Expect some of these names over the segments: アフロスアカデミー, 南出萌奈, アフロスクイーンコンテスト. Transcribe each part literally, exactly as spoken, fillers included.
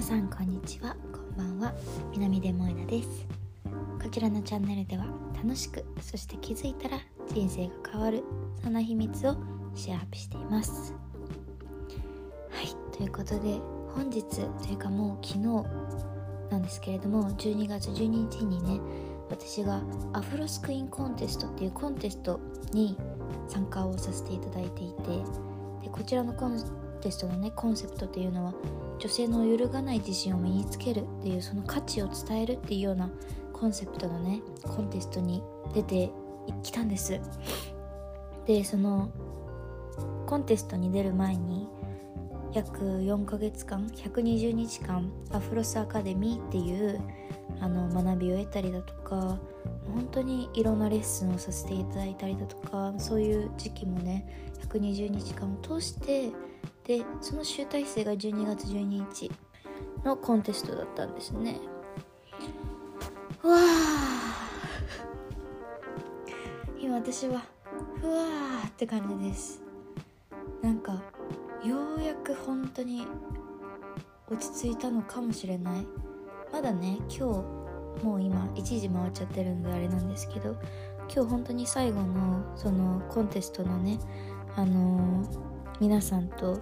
皆さんこんにちは、こんばんは。南出萌奈です。こちらのチャンネルでは楽しく、そして気づいたら人生が変わる、その秘密をシェアアップしています。はい、ということで本日というかもう昨日なんですけれども、じゅうにがつじゅうににちにね、私がアフロスクイーンコンテストっていうコンテストに参加をさせていただいていて、でこちらのコンテストのねコンセプトっていうのは、女性の揺るがない自信を身につけるっていう、その価値を伝えるっていうようなコンセプトのねコンテストに出てきたんです。でそのコンテストに出る前に約よんかげつかん、ひゃくにじゅうにちかんアフロスアカデミーっていうあの学びを得たりだとか、本当にいろんなレッスンをさせていただいたりだとか、そういう時期もねひゃくにじゅうにちかんを通して、でその集大成がじゅうにがつじゅうににちのコンテストだったんですね。うわー、今私はふわーって感じです。なんかようやく本当に落ち着いたのかもしれない。まだね、今日もう今いちじ回っちゃってるんであれなんですけど、今日本当に最後のそのコンテストのね、あのー、皆さんと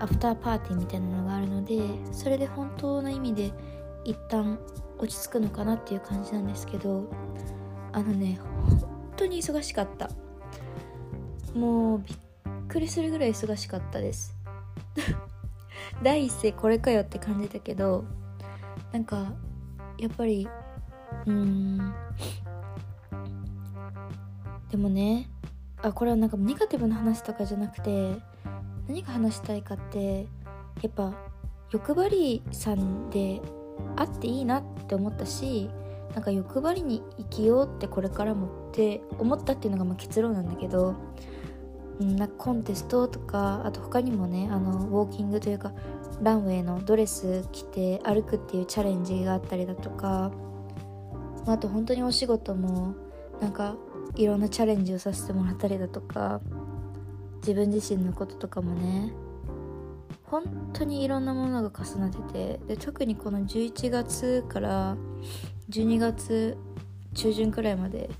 アフターパーティーみたいなのがあるので、それで本当の意味で一旦落ち着くのかなっていう感じなんですけど、あのね、本当に忙しかった。もうびっくりするぐらい忙しかったです第一声これかよって感じだけど、なんかやっぱりうーんでもね、あこれはなんかネガティブな話とかじゃなくて、何が話したいかって、やっぱ欲張りさんであっていいなって思ったし、なんか欲張りに生きようってこれからもって思ったっていうのがまあ結論なんだけど、なんかコンテストとか、あと他にもね、あのウォーキングというかランウェイのドレス着て歩くっていうチャレンジがあったりだとか、あと本当にお仕事もなんかいろんなチャレンジをさせてもらったりだとか、自分自身のこととかもね、本当にいろんなものが重なってて、で特にこのじゅういちがつからじゅうにがつちゅうじゅんくらいまで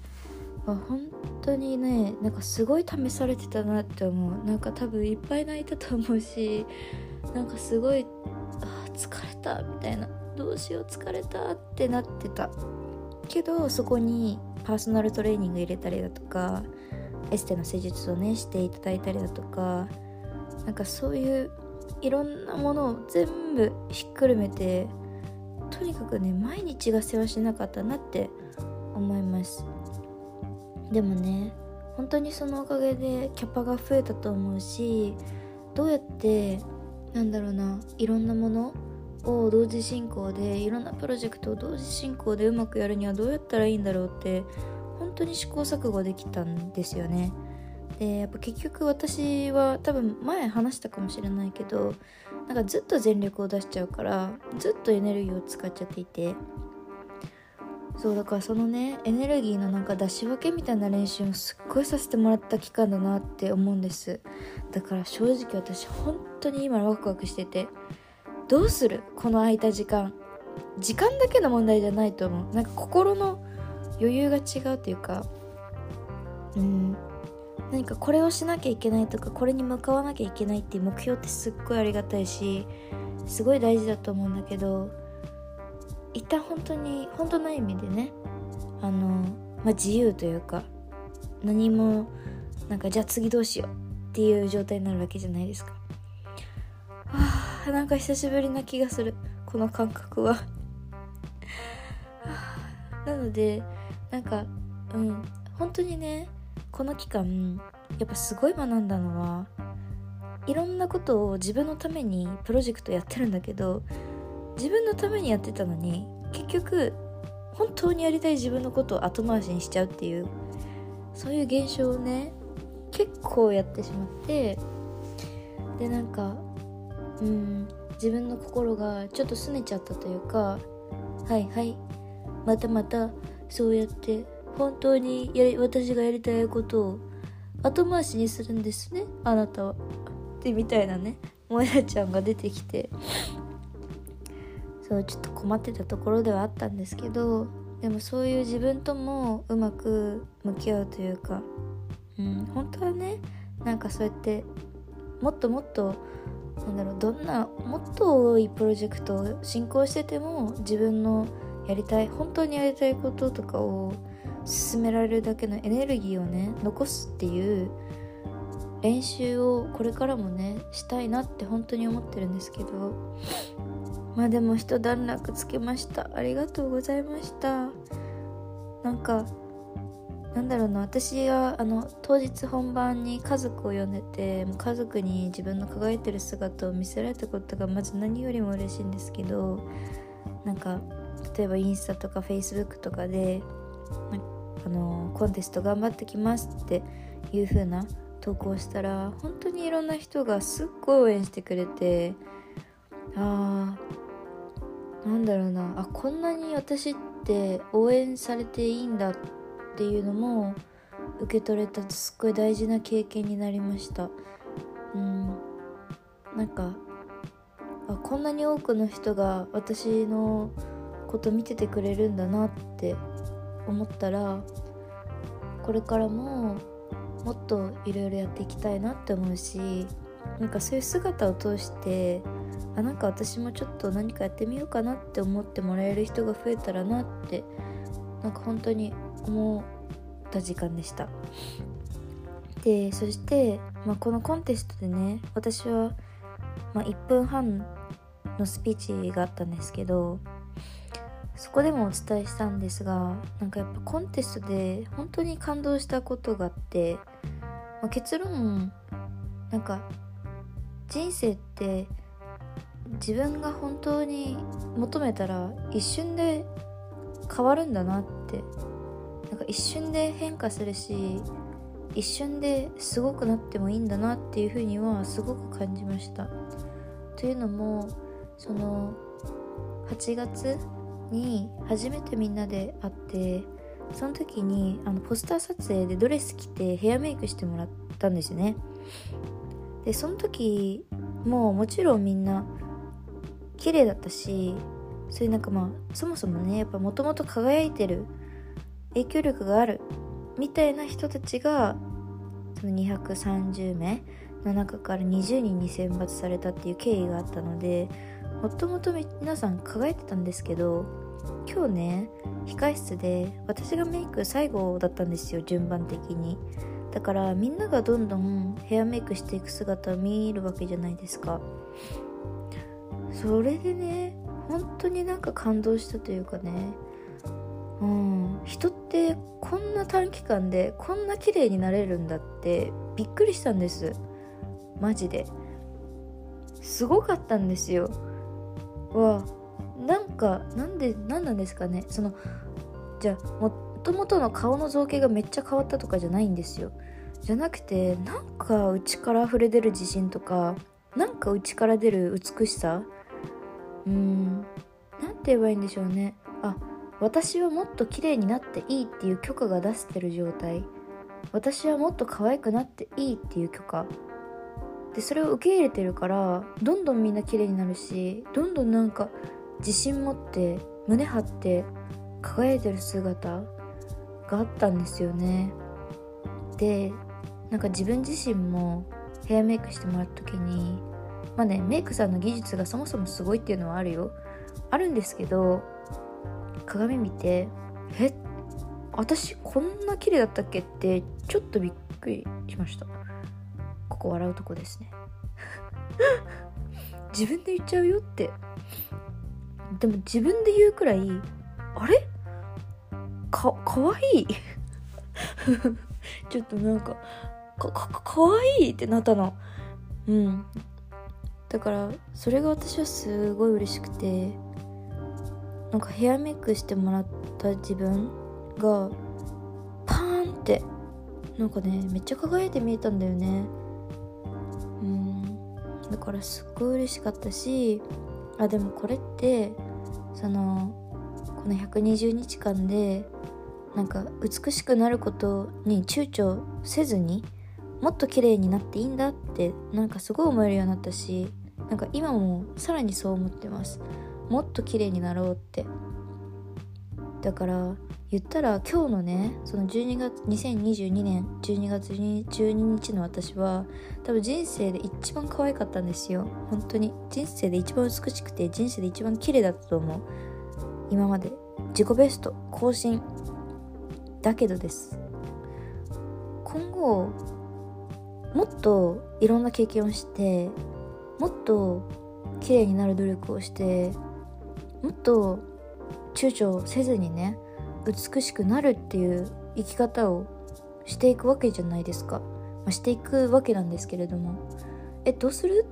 は本当にね、なんかすごい試されてたなって思う。なんか多分いっぱい泣いたと思うし、なんかすごい、あ疲れたみたいな、どうしよう疲れたってなってたけど、そこにパーソナルトレーニング入れたりだとか、エステの施術をねしていただいたりだとか、なんかそういういろんなものを全部ひっくるめて、とにかくね毎日が世話しなかったなって思います。でもね、本当にそのおかげでキャパが増えたと思うし、どうやってなんだろうな、いろんなものを同時進行で、いろんなプロジェクトを同時進行でうまくやるにはどうやったらいいんだろうって本当に試行錯誤できたんですよね。でやっぱ結局私は多分前話したかもしれないけど、なんかずっと全力を出しちゃうから、ずっとエネルギーを使っちゃっていて、そうだからそのねエネルギーのなんか出し分けみたいな練習をすっごいさせてもらった期間だなって思うんです。だから正直私本当に今ワクワクしてて、どうするこの空いた時間、時間だけの問題じゃないと思う。なんか心の余裕が違うというか、うん、何かこれをしなきゃいけないとか、これに向かわなきゃいけないっていう目標ってすっごいありがたいし、すごい大事だと思うんだけど、一旦本当に本当の意味でね、あの、まあ、自由というか、何もなんかじゃあ次どうしようっていう状態になるわけじゃないですか。はあ、なんか久しぶりな気がするこの感覚はなのでなんか、うん、本当にねこの期間やっぱすごい学んだのは、いろんなことを自分のためにプロジェクトやってるんだけど、自分のためにやってたのに結局本当にやりたい自分のことを後回しにしちゃうっていう、そういう現象をね結構やってしまって、でなんかうーん自分の心がちょっと拗ねちゃったというか、はいはいまたまたそうやって本当にやり私がやりたいことを後回しにするんですねあなたはってみたいなね萌奈ちゃんが出てきてそのちょっと困ってたところではあったんですけど、でもそういう自分ともうまく向き合うというか、うん、本当はね、なんかそうやってもっともっとなんだろう、どんなもっと多いプロジェクトを進行してても、自分のやりたい本当にやりたいこととかを進められるだけのエネルギーをね残すっていう練習をこれからもねしたいなって本当に思ってるんですけど、まあでも一段落つけました。ありがとうございました。なんかなんだろうな、私はあの当日本番に家族を呼んでて、もう家族に自分の輝いてる姿を見せられたことがまず何よりも嬉しいんですけど、なんか例えばインスタとかフェイスブックとかであのコンテスト頑張ってきますっていう風な投稿したら、本当にいろんな人がすっごい応援してくれて、あーなんだろうなあ、こんなに私って応援されていいんだっていうのも受け取れた、すっごい大事な経験になりました。うん、なんかあ、こんなに多くの人が私のこと見ててくれるんだなって思ったら、これからももっといろいろやっていきたいなって思うし、なんかそういう姿を通して、あ、なんか私もちょっと何かやってみようかなって思ってもらえる人が増えたらなって、なんか本当に思った時間でした。で、そして、まあ、このコンテストでね、私は、まあ、いっぷんはんのスピーチがあったんですけど、そこでもお伝えしたんですが、なんかやっぱコンテストで本当に感動したことがあって、まあ、結論、なんか人生って自分が本当に求めたら一瞬で変わるんだなって、なんか一瞬で変化するし、一瞬ですごくなってもいいんだなっていうふうにはすごく感じました。というのも、そのはちがつに初めてみんなで会って、その時にあのポスター撮影でドレス着てヘアメイクしてもらったんですよね。でその時もうもちろんみんな綺麗だったし、そういうなんかまあそもそもね、やっぱもともと輝いてる、影響力があるみたいな人たちが、そのにひゃくさんじゅうめいの中からにじゅうにんに選抜されたっていう経緯があったので、もともと皆さん輝いてたんですけど、今日ね控室で私がメイク最後だったんですよ、順番的に。だからみんながどんどんヘアメイクしていく姿を見るわけじゃないですか。それでね、本当になんか感動したというかね、うん、人ってこんな短期間でこんな綺麗になれるんだってびっくりしたんです。マジですごかったんですよ。はなんかなんでなんなんですかね。そのじゃあもともとの顔の造形がめっちゃ変わったとかじゃないんですよ。じゃなくて、なんか内から溢れ出る自信とか、なんか内から出る美しさ、うーん、なんて言えばいいんでしょうね。あ、私はもっと綺麗になっていいっていう許可が出せてる状態、私はもっと可愛くなっていいっていう許可で、それを受け入れてるから、どんどんみんな綺麗になるし、どんどんなんか自信持って胸張って輝いてる姿があったんですよね。でなんか自分自身もヘアメイクしてもらった時に、まあね、メイクさんの技術がそもそもすごいっていうのはあるよ、あるんですけど、鏡見て、え、私こんな綺麗だったっけってちょっとびっくりしました。ここ笑うとこですね自分で言っちゃうよって。でも自分で言うくらい、あれか、かわいいちょっとなんか か, か, かわいいってなったの。うん、だからそれが私はすごい嬉しくて、なんかヘアメイクしてもらった自分がパーンって、なんかね、めっちゃ輝いて見えたんだよね。だからすっごい嬉しかったし、あ、でもこれってそのこのひゃくにじゅうにちかんでなんか美しくなることに躊躇せずに、もっと綺麗になっていいんだって、なんかすごい思えるようになったし、なんか今もさらにそう思ってます。もっと綺麗になろうって。だから言ったら今日のね、そのじゅうにがつにせんにじゅうにねんじゅうにがつじゅうににちの私は多分人生で一番可愛かったんですよ。本当に人生で一番美しくて、人生で一番綺麗だったと思う、今まで。自己ベスト更新だけどです。今後もっといろんな経験をして、もっと綺麗になる努力をして、もっと躊躇せずにね、美しくなるっていう生き方をしていくわけじゃないですか、まあ、していくわけなんですけれども、えどうする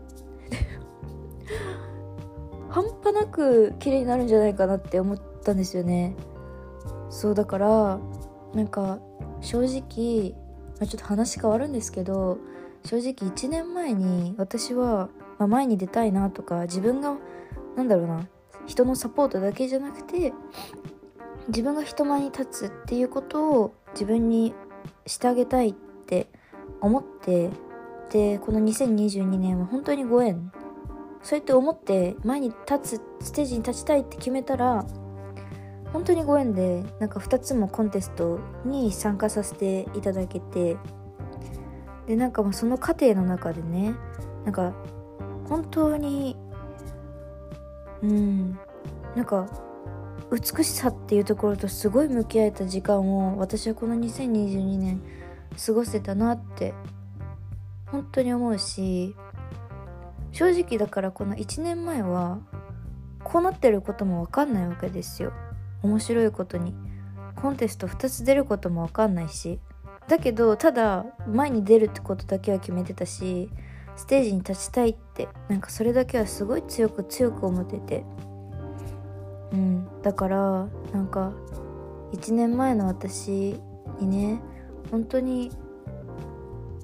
半端なく綺麗になるんじゃないかなって思ったんですよね。そうだからなんか正直、まあ、ちょっと話変わるんですけど、正直いちねんまえに私は、まあ、前に出たいなとか、自分がなんだろうな、人のサポートだけじゃなくて自分が人前に立つっていうことを自分にしてあげたいって思って、でこのにせんにじゅうにねんは本当にご縁、そうやって思って前に立つ、ステージに立ちたいって決めたら本当にご縁で、なんかふたつもコンテストに参加させていただけて、でなんかまあその過程の中でね、なんか本当にうんなんか美しさっていうところとすごい向き合えた時間を私はこのにせんにじゅうにねん過ごせたなって本当に思うし、正直だからこのいちねんまえはこうなってることも分かんないわけですよ。面白いことにコンテストふたつ出ることも分かんないし、だけどただ前に出るってことだけは決めてたし、ステージに立ちたいってなんかそれだけはすごい強く強く思ってて、うん、だからなんかいちねんまえの私にね、本当に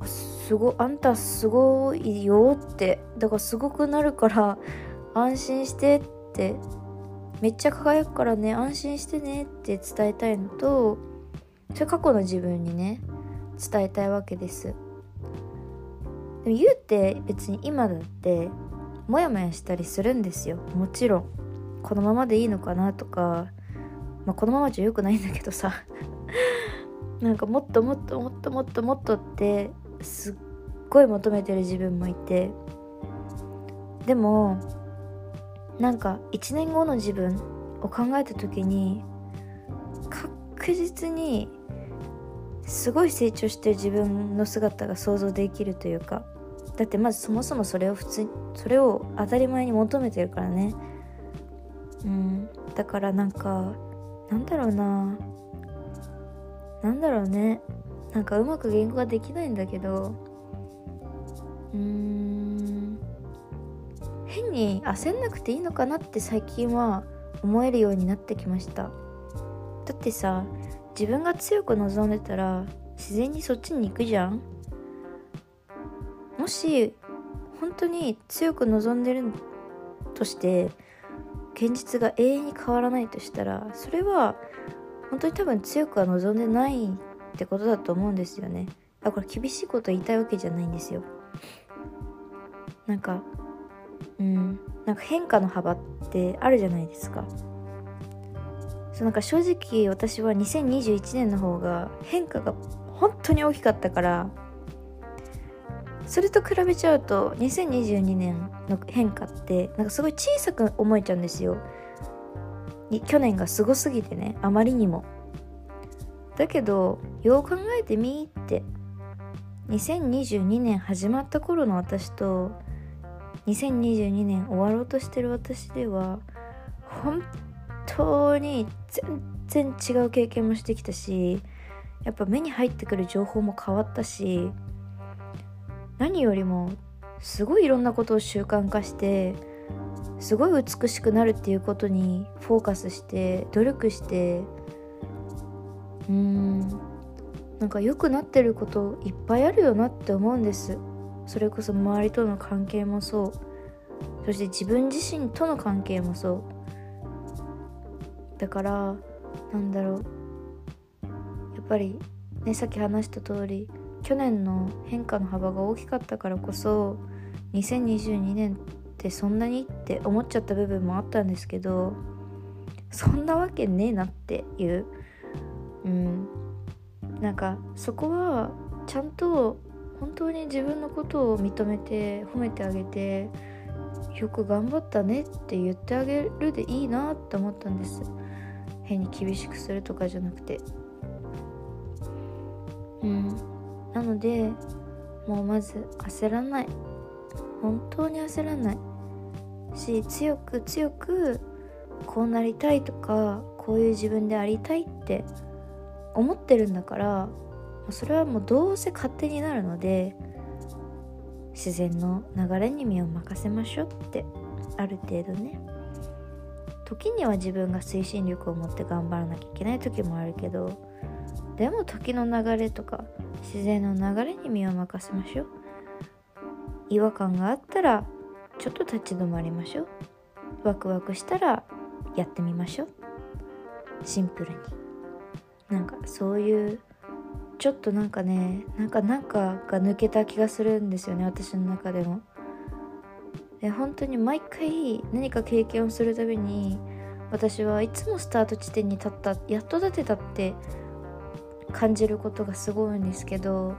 すごあんたすごいよって、だからすごくなるから安心してって、めっちゃ輝くからね安心してねって伝えたいのと、それ過去の自分にね伝えたいわけです。でも言うて別に今だってモヤモヤしたりするんですよ、もちろん。このままでいいのかなとか、まあ、このままじゃ良くないんだけどさなんかもっともっともっともっともっとってすっごい求めてる自分もいて、でもなんかいちねんごの自分を考えた時に確実にすごい成長してる自分の姿が想像できるというか、だってまずそもそもそれを普通にそれを当たり前に求めてるからね。うん、だからなんかなんだろうななんだろうねなんかうまく言語ができないんだけど、うーん変に焦んなくていいのかなって最近は思えるようになってきました。だってさ、自分が強く望んでたら自然にそっちに行くじゃん。もし本当に強く望んでるとして現実が永遠に変わらないとしたら、それは本当に多分強くは望んでないってことだと思うんですよね。あ、これ厳しいこと言いたいわけじゃないんですよ。なんかうんなんか変化の幅ってあるじゃないですか。そう、なんか正直私はにせんにじゅういちねんの方が変化が本当に大きかったから、それと比べちゃうとにせんにじゅうにねんの変化ってなんかすごい小さく思えちゃうんですよ。去年がすごすぎてね、あまりにも。だけどよう考えてみーって、にせんにじゅうにねん始まった頃の私とにせんにじゅうにねん終わろうとしてる私では本当に全然違う経験もしてきたし、やっぱ目に入ってくる情報も変わったし、何よりもすごいいろんなことを習慣化して、すごい美しくなるっていうことにフォーカスして努力して、うーんなんか良くなってることいっぱいあるよなって思うんです。それこそ周りとの関係もそう、そして自分自身との関係もそう。だからなんだろう、やっぱりね、さっき話した通り去年の変化の幅が大きかったからこそにせんにじゅうにねんっってそんなにって思っちゃった部分もあったんですけど、そんなわけねえなっていう、うん、なんかそこはちゃんと本当に自分のことを認めて褒めてあげて、よく頑張ったねって言ってあげるでいいなって思ったんです。変に厳しくするとかじゃなくて、うん、なのでもうまず焦らない、本当に焦らないし、強く強くこうなりたいとかこういう自分でありたいって思ってるんだから、それはもうどうせ勝手になるので、自然の流れに身を任せましょうって。ある程度ね、時には自分が推進力を持って頑張らなきゃいけない時もあるけど、でも時の流れとか自然の流れに身を任せましょう。違和感があったらちょっと立ち止まりましょう。ワクワクしたらやってみましょう。シンプルに、なんかそういうちょっとなんかね、なんかなんかが抜けた気がするんですよね、私の中でも。で、本当に毎回何か経験をするたびに、私はいつもスタート地点に立った、やっと立てたって感じることがすごいんですけど、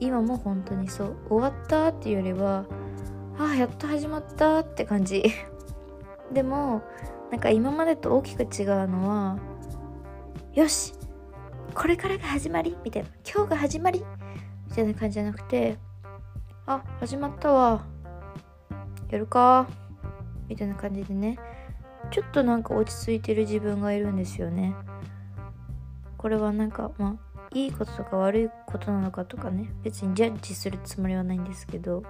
今も本当にそう、終わったっていうよりは、ああやっと始まったって感じでもなんか今までと大きく違うのは、よしこれからが始まりみたいな、今日が始まりみたいな感じじゃなくて、あ、始まったわ、やるかみたいな感じでね、ちょっとなんか落ち着いてる自分がいるんですよね。これはなんか、まあいいこととか悪いことなのかとかね、別にジャッジするつもりはないんですけど、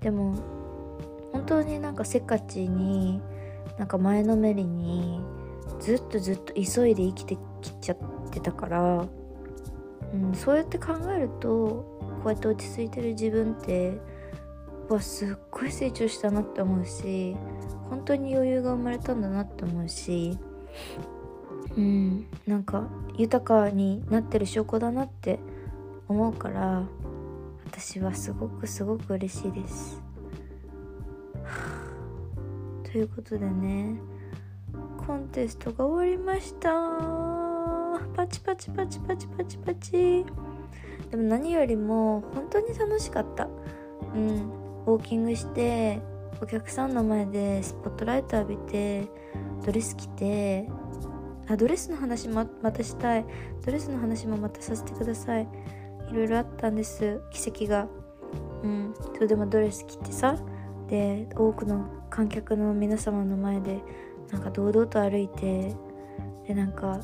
でも本当になんかせっかちに、なんか前のめりにずっとずっと急いで生きてきちゃってたから、うん、そうやって考えると、こうやって落ち着いてる自分ってわ、すっごい成長したなって思うし、本当に余裕が生まれたんだなって思うし、うん、なんか豊かになってる証拠だなって思うから、私はすごくすごく嬉しいです、はあ、ということでね、コンテストが終わりました。パチパチパチパチパチパチ。でも何よりも本当に楽しかった、うん、ウォーキングしてお客さんの前でスポットライト浴びて、ドレス着て、あ、ドレスの話もまたしたい。ドレスの話もまたさせてください。いろいろあったんです、奇跡が。うん。それでもドレス着てさ、で、多くの観客の皆様の前で、なんか堂々と歩いて、で、なんか、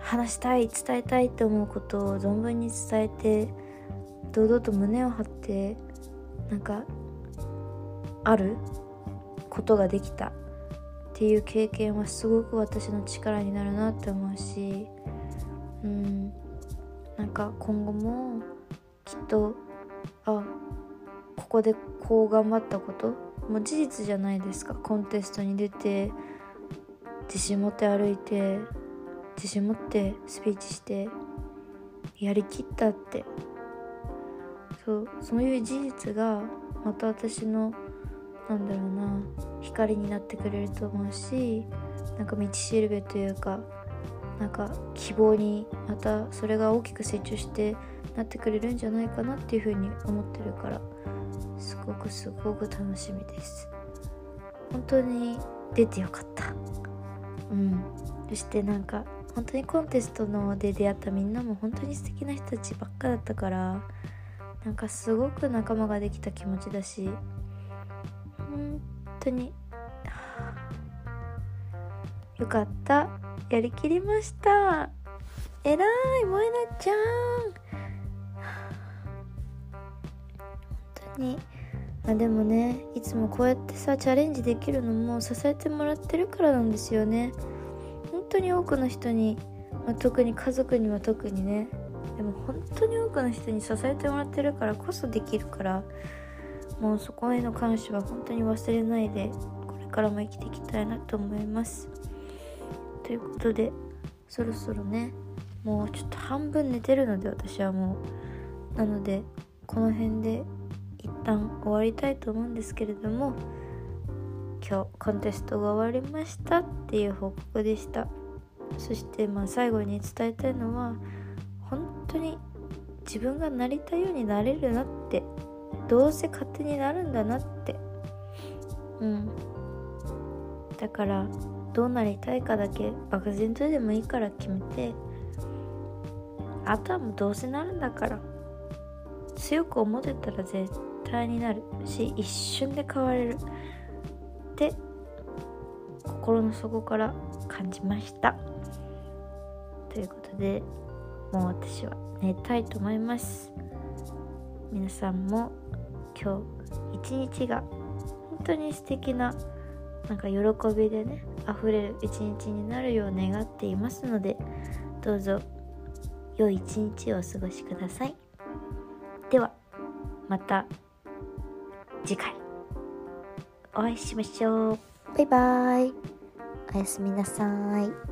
話したい、伝えたいと思うことを存分に伝えて、堂々と胸を張って、なんか、あることができた。っていう経験はすごく私の力になるなって思うし、うん、なんか今後もきっと、あ、ここでこう頑張ったこともう事実じゃないですか。コンテストに出て、自信持って歩いて、自信持ってスピーチしてやりきったって、そう、そういう事実がまた私のなんだろうな、光になってくれると思うし、なんか道しるべというか、なんか希望にまたそれが大きく成長してなってくれるんじゃないかなっていうふうに思ってるから、すごくすごく楽しみです。本当に出てよかった。うん。そしてなんか本当にコンテストので出会ったみんなも本当に素敵な人たちばっかだったから、なんかすごく仲間ができた気持ちだし、本当に、はあ、よかった、やりきりました。えらい萌菜ちゃん、はあ、本当に。あ、でもね、いつもこうやってさチャレンジできるのも支えてもらってるからなんですよね。本当に多くの人に、まあ、特に家族には特にね、でも本当に多くの人に支えてもらってるからこそできるから、もうそこへの感謝は本当に忘れないで、これからも生きていきたいなと思います。ということで、そろそろね、もうちょっと半分寝てるので、私はもう、なのでこの辺で一旦終わりたいと思うんですけれども、今日コンテストが終わりましたっていう報告でした。そしてまあ最後に伝えたいのは、本当に自分がなりたいようになれるなって、どうせ勝手になるんだなって、うん、だからどうなりたいかだけ漠然とでもいいから決めて、あとはもうどうせなるんだから強く思ってたら絶対になるし、一瞬で変われるって心の底から感じました。ということで、もう私は寝たいと思います。皆さんも今日一日が本当に素敵な、なんか喜びでね、溢れる一日になるよう願っていますので、どうぞ良い一日をお過ごしください。ではまた次回お会いしましょう。バイバイ。おやすみなさい。